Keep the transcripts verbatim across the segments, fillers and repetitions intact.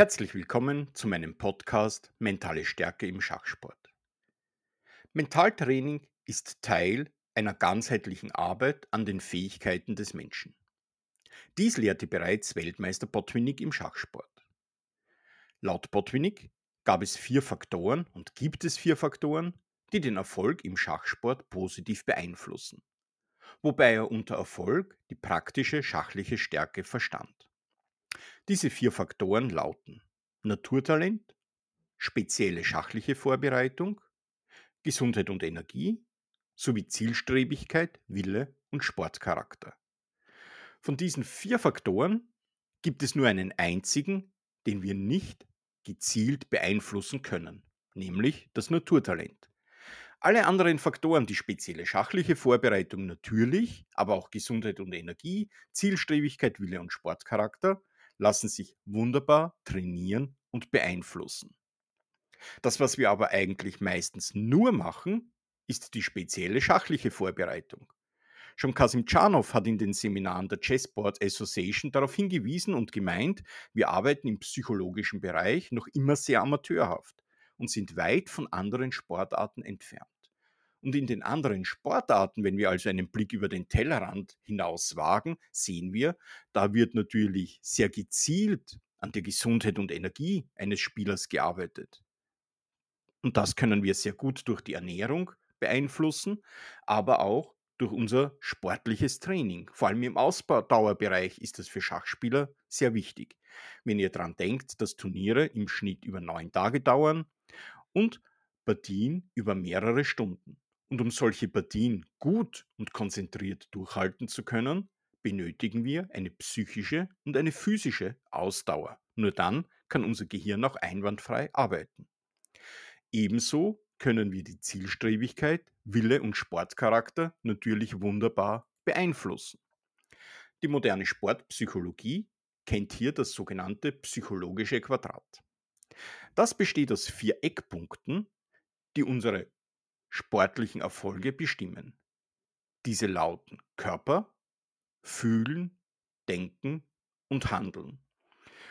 Herzlich willkommen zu meinem Podcast Mentale Stärke im Schachsport. Mentaltraining ist Teil einer ganzheitlichen Arbeit an den Fähigkeiten des Menschen. Dies lehrte bereits Weltmeister Botvinnik im Schachsport. Laut Botvinnik gab es vier Faktoren und gibt es vier Faktoren, die den Erfolg im Schachsport positiv beeinflussen, wobei er unter Erfolg die praktische schachliche Stärke verstand. Diese vier Faktoren lauten Naturtalent, spezielle schachliche Vorbereitung, Gesundheit und Energie sowie Zielstrebigkeit, Wille und Sportcharakter. Von diesen vier Faktoren gibt es nur einen einzigen, den wir nicht gezielt beeinflussen können, nämlich das Naturtalent. Alle anderen Faktoren, die spezielle schachliche Vorbereitung natürlich, aber auch Gesundheit und Energie, Zielstrebigkeit, Wille und Sportcharakter, lassen sich wunderbar trainieren und beeinflussen. Das, was wir aber eigentlich meistens nur machen, ist die spezielle schachliche Vorbereitung. Schon Kasimdzanov hat in den Seminaren der Chessboard Association darauf hingewiesen und gemeint, wir arbeiten im psychologischen Bereich noch immer sehr amateurhaft und sind weit von anderen Sportarten entfernt. Und in den anderen Sportarten, wenn wir also einen Blick über den Tellerrand hinaus wagen, sehen wir, da wird natürlich sehr gezielt an der Gesundheit und Energie eines Spielers gearbeitet. Und das können wir sehr gut durch die Ernährung beeinflussen, aber auch durch unser sportliches Training. Vor allem im Ausdauerbereich ist das für Schachspieler sehr wichtig. Wenn ihr daran denkt, dass Turniere im Schnitt über neun Tage dauern und Partien über mehrere Stunden. Und um solche Partien gut und konzentriert durchhalten zu können, benötigen wir eine psychische und eine physische Ausdauer. Nur dann kann unser Gehirn auch einwandfrei arbeiten. Ebenso können wir die Zielstrebigkeit, Wille und Sportcharakter natürlich wunderbar beeinflussen. Die moderne Sportpsychologie kennt hier das sogenannte psychologische Quadrat. Das besteht aus vier Eckpunkten, die unsere sportlichen Erfolge bestimmen. Diese lauten Körper, Fühlen, Denken und Handeln.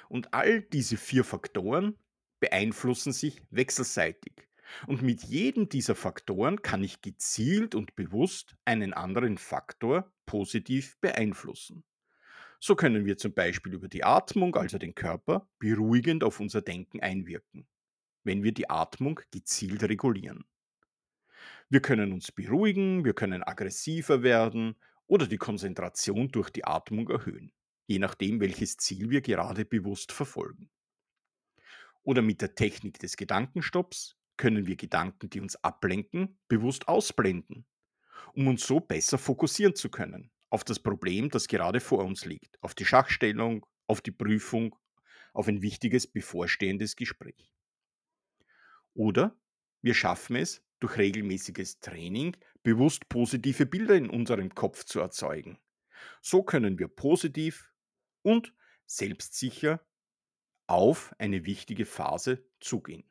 Und all diese vier Faktoren beeinflussen sich wechselseitig. Und mit jedem dieser Faktoren kann ich gezielt und bewusst einen anderen Faktor positiv beeinflussen. So können wir zum Beispiel über die Atmung, also den Körper, beruhigend auf unser Denken einwirken, wenn wir die Atmung gezielt regulieren. Wir können uns beruhigen, wir können aggressiver werden oder die Konzentration durch die Atmung erhöhen, je nachdem, welches Ziel wir gerade bewusst verfolgen. Oder mit der Technik des Gedankenstopps können wir Gedanken, die uns ablenken, bewusst ausblenden, um uns so besser fokussieren zu können auf das Problem, das gerade vor uns liegt, auf die Schachstellung, auf die Prüfung, auf ein wichtiges bevorstehendes Gespräch. Oder wir schaffen es, durch regelmäßiges Training bewusst positive Bilder in unserem Kopf zu erzeugen. So können wir positiv und selbstsicher auf eine wichtige Phase zugehen.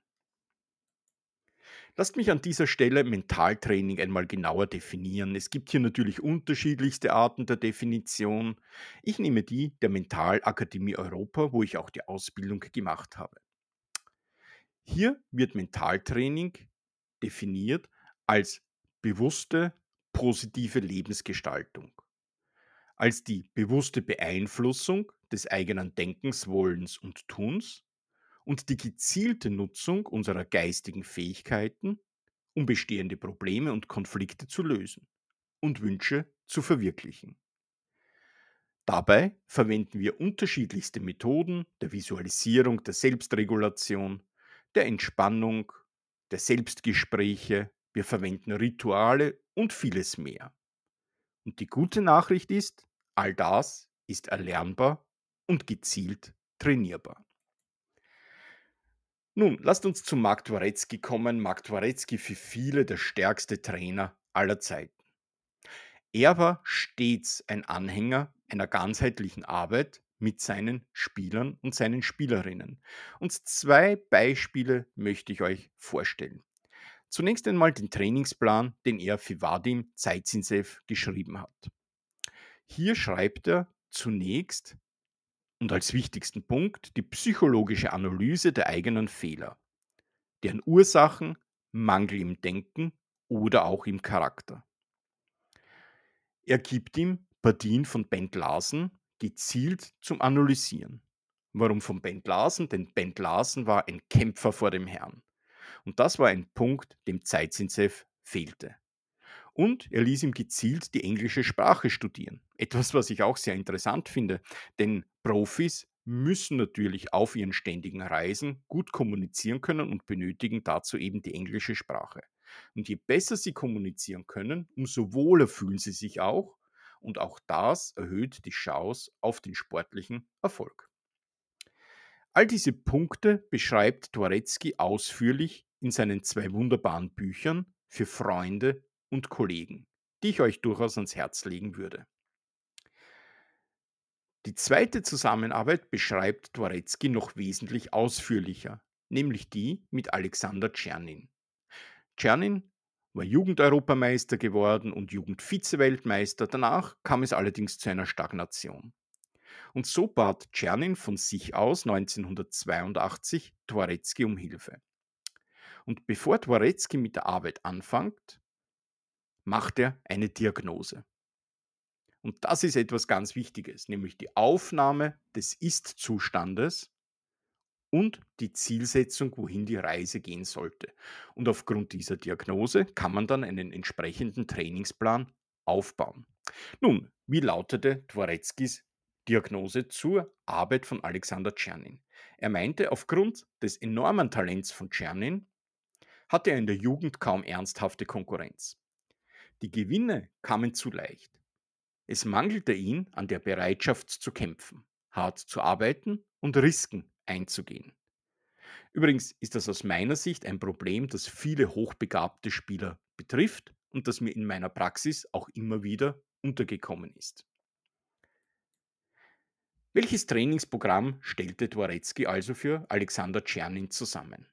Lasst mich an dieser Stelle Mentaltraining einmal genauer definieren. Es gibt hier natürlich unterschiedlichste Arten der Definition. Ich nehme die der Mentalakademie Europa, wo ich auch die Ausbildung gemacht habe. Hier wird Mentaltraining definiert als bewusste, positive Lebensgestaltung, als die bewusste Beeinflussung des eigenen Denkens, Wollens und Tuns und die gezielte Nutzung unserer geistigen Fähigkeiten, um bestehende Probleme und Konflikte zu lösen und Wünsche zu verwirklichen. Dabei verwenden wir unterschiedlichste Methoden der Visualisierung, der Selbstregulation, der Entspannung, der Selbstgespräche, wir verwenden Rituale und vieles mehr. Und die gute Nachricht ist, all das ist erlernbar und gezielt trainierbar. Nun, lasst uns zu Mark Dvoretsky kommen. Mark Dvoretsky, für viele der stärkste Trainer aller Zeiten. Er war stets ein Anhänger einer ganzheitlichen Arbeit mit seinen Spielern und seinen Spielerinnen. Und zwei Beispiele möchte ich euch vorstellen. Zunächst einmal den Trainingsplan, den er für Vadim Zeitsintsev geschrieben hat. Hier schreibt er zunächst Und als wichtigsten Punkt die psychologische Analyse der eigenen Fehler, deren Ursachen Mangel im Denken oder auch im Charakter. Er gibt ihm Partien von Bent Larsen gezielt zum Analysieren. Warum von Bent Larsen? Denn Bent Larsen war ein Kämpfer vor dem Herrn. Und das war ein Punkt, dem Zeitsintsev fehlte. Und er ließ ihm gezielt die englische Sprache studieren. Etwas, was ich auch sehr interessant finde, denn Profis müssen natürlich auf ihren ständigen Reisen gut kommunizieren können und benötigen dazu eben die englische Sprache. Und je besser sie kommunizieren können, umso wohler fühlen sie sich auch. Und auch das erhöht die Chance auf den sportlichen Erfolg. All diese Punkte beschreibt Dvoretsky ausführlich in seinen zwei wunderbaren Büchern für Freunde und Kollegen, die ich euch durchaus ans Herz legen würde. Die zweite Zusammenarbeit beschreibt Dvoretsky noch wesentlich ausführlicher, nämlich die mit Alexander Chernin. Chernin war Jugendeuropameister geworden und Jugendvizeweltmeister, danach kam es allerdings zu einer Stagnation. Und so bat Chernin von sich aus neunzehnhundertzweiundachtzig Dvoretsky um Hilfe. Und bevor Dvoretsky mit der Arbeit anfängt, macht er eine Diagnose. Und das ist etwas ganz Wichtiges, nämlich die Aufnahme des Ist-Zustandes und die Zielsetzung, wohin die Reise gehen sollte. Und aufgrund dieser Diagnose kann man dann einen entsprechenden Trainingsplan aufbauen. Nun, wie lautete Dvoretskys Diagnose zur Arbeit von Alexander Chernin? Er meinte, aufgrund des enormen Talents von Chernin hatte er in der Jugend kaum ernsthafte Konkurrenz. Die Gewinne kamen zu leicht. Es mangelte ihn an der Bereitschaft zu kämpfen, hart zu arbeiten und Risiken einzugehen. Übrigens ist das aus meiner Sicht ein Problem, das viele hochbegabte Spieler betrifft und das mir in meiner Praxis auch immer wieder untergekommen ist. Welches Trainingsprogramm stellte Dvoretsky also für Alexander Chernin zusammen?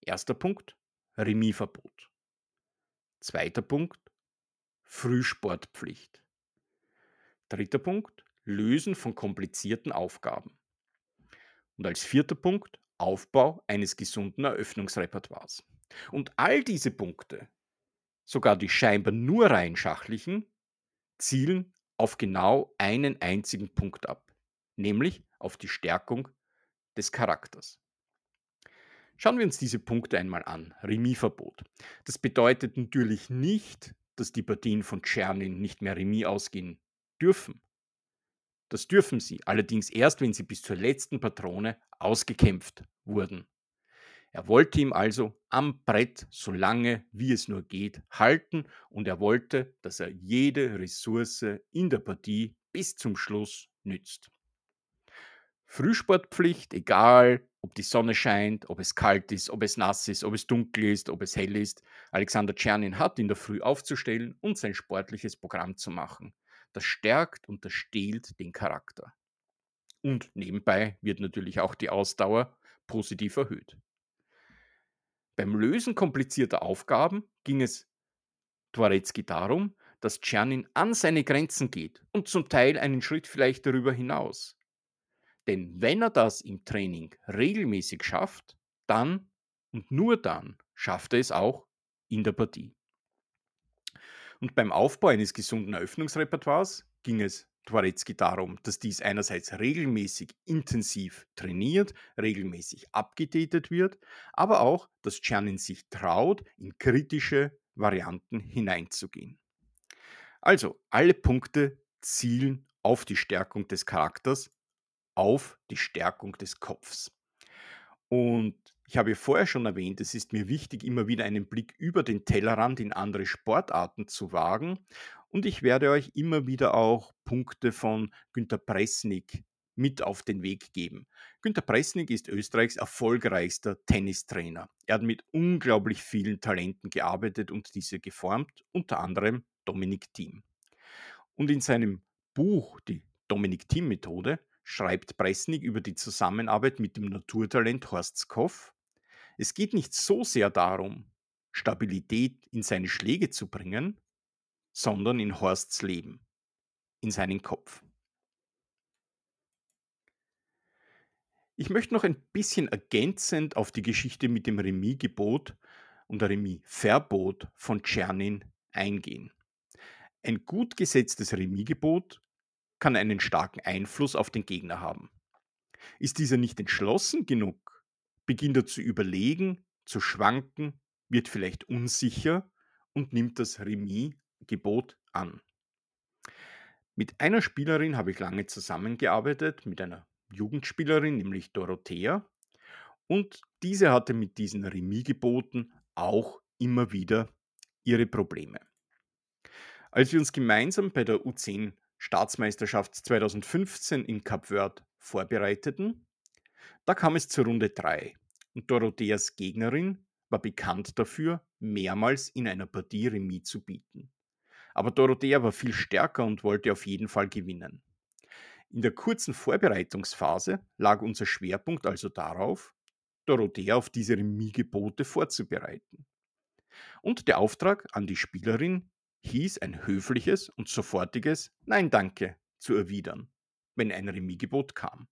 Erster Punkt, Remisverbot. Zweiter Punkt, Frühsportpflicht. Dritter Punkt, Lösen von komplizierten Aufgaben. Und als vierter Punkt, Aufbau eines gesunden Eröffnungsrepertoires. Und all diese Punkte, sogar die scheinbar nur rein schachlichen, zielen auf genau einen einzigen Punkt ab, nämlich auf die Stärkung des Charakters. Schauen wir uns diese Punkte einmal an. Remisverbot. Das bedeutet natürlich nicht, dass die Partien von Chernin nicht mehr Remis ausgehen dürfen. Das dürfen sie, allerdings erst, wenn sie bis zur letzten Patrone ausgekämpft wurden. Er wollte ihm also am Brett so lange, wie es nur geht, halten und er wollte, dass er jede Ressource in der Partie bis zum Schluss nützt. Frühsportpflicht, egal ob die Sonne scheint, ob es kalt ist, ob es nass ist, ob es dunkel ist, ob es hell ist. Alexander Chernin hat in der Früh aufzustellen und sein sportliches Programm zu machen. Das stärkt und das stählt den Charakter. Und nebenbei wird natürlich auch die Ausdauer positiv erhöht. Beim Lösen komplizierter Aufgaben ging es Dvoretsky darum, dass Chernin an seine Grenzen geht und zum Teil einen Schritt vielleicht darüber hinaus. Denn wenn er das im Training regelmäßig schafft, dann und nur dann schafft er es auch in der Partie. Und beim Aufbau eines gesunden Eröffnungsrepertoires ging es Dvoretsky darum, dass dies einerseits regelmäßig intensiv trainiert, regelmäßig abgedatet wird, aber auch, dass Chernin sich traut, in kritische Varianten hineinzugehen. Also, alle Punkte zielen auf die Stärkung des Charakters, auf die Stärkung des Kopfs. Und ich habe ja vorher schon erwähnt, es ist mir wichtig, immer wieder einen Blick über den Tellerrand in andere Sportarten zu wagen. Und ich werde euch immer wieder auch Punkte von Günter Pressnig mit auf den Weg geben. Günter Pressnig ist Österreichs erfolgreichster Tennistrainer. Er hat mit unglaublich vielen Talenten gearbeitet und diese geformt, unter anderem Dominik Thiem. Und in seinem Buch, die Dominik Thiem-Methode, schreibt Pressnig über die Zusammenarbeit mit dem Naturtalent Horst Skow. Es geht nicht so sehr darum, Stabilität in seine Schläge zu bringen, sondern in Horsts Leben, in seinen Kopf. Ich möchte noch ein bisschen ergänzend auf die Geschichte mit dem Remisgebot und Remisverbot von Chernin eingehen. Ein gut gesetztes Remisgebot kann einen starken Einfluss auf den Gegner haben. Ist dieser nicht entschlossen genug, beginnt er zu überlegen, zu schwanken, wird vielleicht unsicher und nimmt das Remisgebot an. Mit einer Spielerin habe ich lange zusammengearbeitet, mit einer Jugendspielerin, nämlich Dorothea, und diese hatte mit diesen Remisgeboten auch immer wieder ihre Probleme. Als wir uns gemeinsam bei der U zehn Staatsmeisterschaft zweitausendfünfzehn in Kapwörth vorbereiteten, da kam es zur Runde drei und Dorotheas Gegnerin war bekannt dafür, mehrmals in einer Partie Remis zu bieten. Aber Dorothea war viel stärker und wollte auf jeden Fall gewinnen. In der kurzen Vorbereitungsphase lag unser Schwerpunkt also darauf, Dorothea auf diese Remisgebote vorzubereiten. Und der Auftrag an die Spielerin hieß, ein höfliches und sofortiges Nein, danke zu erwidern, wenn ein Remisgebot kam.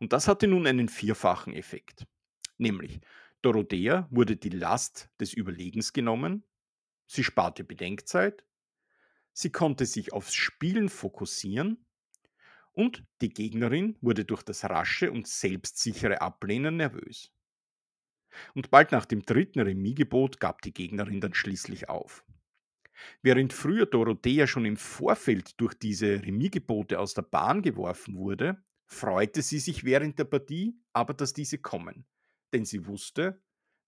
Und das hatte nun einen vierfachen Effekt. Nämlich, Dorothea wurde die Last des Überlegens genommen, sie sparte Bedenkzeit, sie konnte sich aufs Spielen fokussieren und die Gegnerin wurde durch das rasche und selbstsichere Ablehnen nervös. Und bald nach dem dritten Remisgebot gab die Gegnerin dann schließlich auf. Während früher Dorothea schon im Vorfeld durch diese Remisgebote aus der Bahn geworfen wurde, freute sie sich während der Partie, aber dass diese kommen. Denn sie wusste,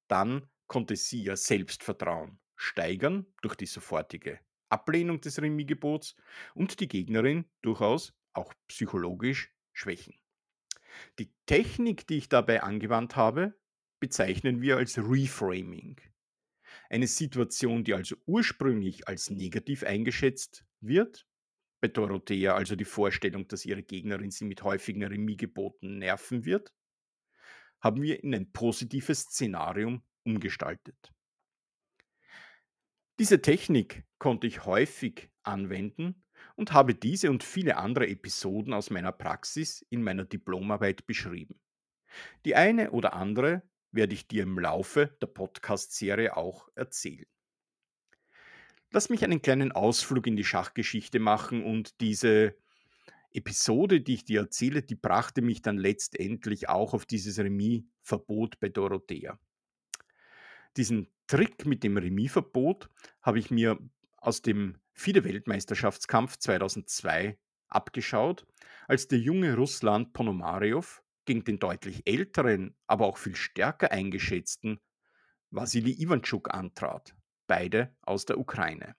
dann konnte sie ihr Selbstvertrauen steigern durch die sofortige Ablehnung des Remisgebots und die Gegnerin durchaus auch psychologisch schwächen. Die Technik, die ich dabei angewandt habe, bezeichnen wir als Reframing. Eine Situation, die also ursprünglich als negativ eingeschätzt wird, bei Dorothea also die Vorstellung, dass ihre Gegnerin sie mit häufigen Remisgeboten nerven wird, haben wir in ein positives Szenarium umgestaltet. Diese Technik konnte ich häufig anwenden und habe diese und viele andere Episoden aus meiner Praxis in meiner Diplomarbeit beschrieben. Die eine oder andere werde ich dir im Laufe der Podcast-Serie auch erzählen. Lass mich einen kleinen Ausflug in die Schachgeschichte machen und diese Episode, die ich dir erzähle, die brachte mich dann letztendlich auch auf dieses Remisverbot bei Dorothea. Diesen Trick mit dem Remisverbot habe ich mir aus dem FIDE-Weltmeisterschaftskampf zweitausendzwei abgeschaut, als der junge Russland Ponomariov gegen den deutlich älteren, aber auch viel stärker eingeschätzten Vasily Ivanchuk antrat, beide aus der Ukraine.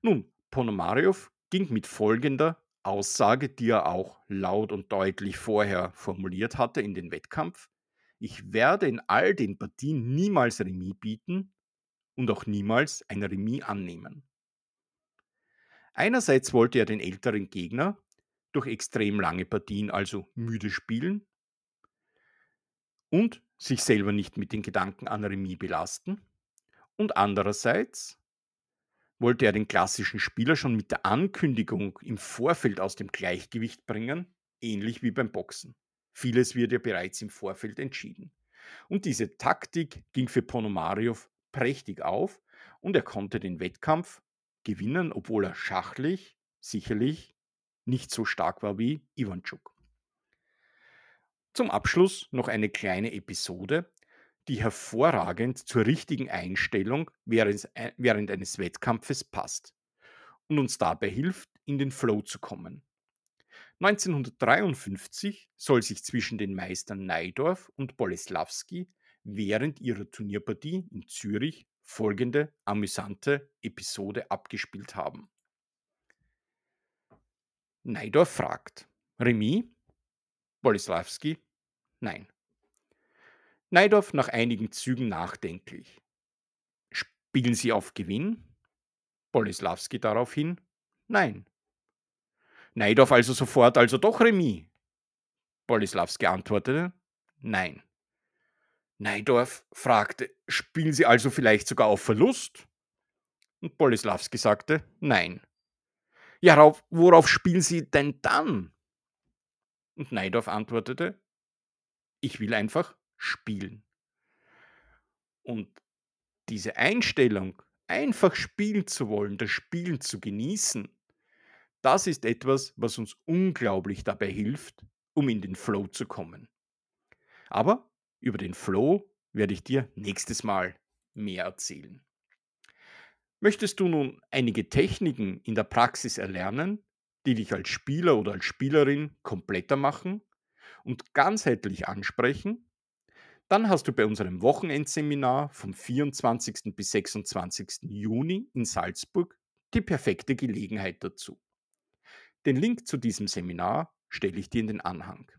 Nun, Ponomariov ging mit folgender Aussage, die er auch laut und deutlich vorher formuliert hatte, in den Wettkampf: Ich werde in all den Partien niemals Remis bieten und auch niemals ein Remis annehmen. Einerseits wollte er den älteren Gegner durch extrem lange Partien also müde spielen und sich selber nicht mit den Gedanken an Remis belasten. Und andererseits wollte er den klassischen Spieler schon mit der Ankündigung im Vorfeld aus dem Gleichgewicht bringen, ähnlich wie beim Boxen. Vieles wird ja bereits im Vorfeld entschieden. Und diese Taktik ging für Ponomariov prächtig auf und er konnte den Wettkampf gewinnen, obwohl er schachlich sicherlich nicht so stark war wie Ivanchuk. Zum Abschluss noch eine kleine Episode, die hervorragend zur richtigen Einstellung während, während eines Wettkampfes passt und uns dabei hilft, in den Flow zu kommen. neunzehnhundertdreiundfünfzig soll sich zwischen den Meistern Neidorf und Boleslavsky während ihrer Turnierpartie in Zürich folgende amüsante Episode abgespielt haben. Neidorf fragt: Remis? Boleslavsky: Nein. Neidorf nach einigen Zügen nachdenklich: Spielen Sie auf Gewinn? Boleslavsky daraufhin: Nein. Neidorf also sofort: Also doch Remis? Boleslavsky antwortete: Nein. Neidorf fragte: Spielen Sie also vielleicht sogar auf Verlust? Und Boleslavsky sagte: Nein. Ja, worauf spielen Sie denn dann? Und Neidorf antwortete: ich will einfach spielen. Und diese Einstellung, einfach spielen zu wollen, das Spielen zu genießen, das ist etwas, was uns unglaublich dabei hilft, um in den Flow zu kommen. Aber über den Flow werde ich dir nächstes Mal mehr erzählen. Möchtest du nun einige Techniken in der Praxis erlernen, die dich als Spieler oder als Spielerin kompletter machen und ganzheitlich ansprechen? Dann hast du bei unserem Wochenendseminar vom vierundzwanzigsten bis sechsundzwanzigsten Juni in Salzburg die perfekte Gelegenheit dazu. Den Link zu diesem Seminar stelle ich dir in den Anhang.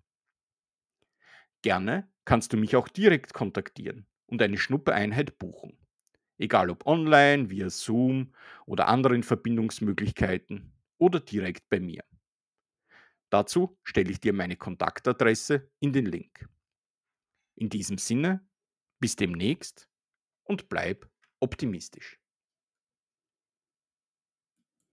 Gerne kannst du mich auch direkt kontaktieren und eine Schnuppereinheit buchen. Egal ob online, via Zoom oder anderen Verbindungsmöglichkeiten oder direkt bei mir. Dazu stelle ich dir meine Kontaktadresse in den Link. In diesem Sinne, bis demnächst und bleib optimistisch.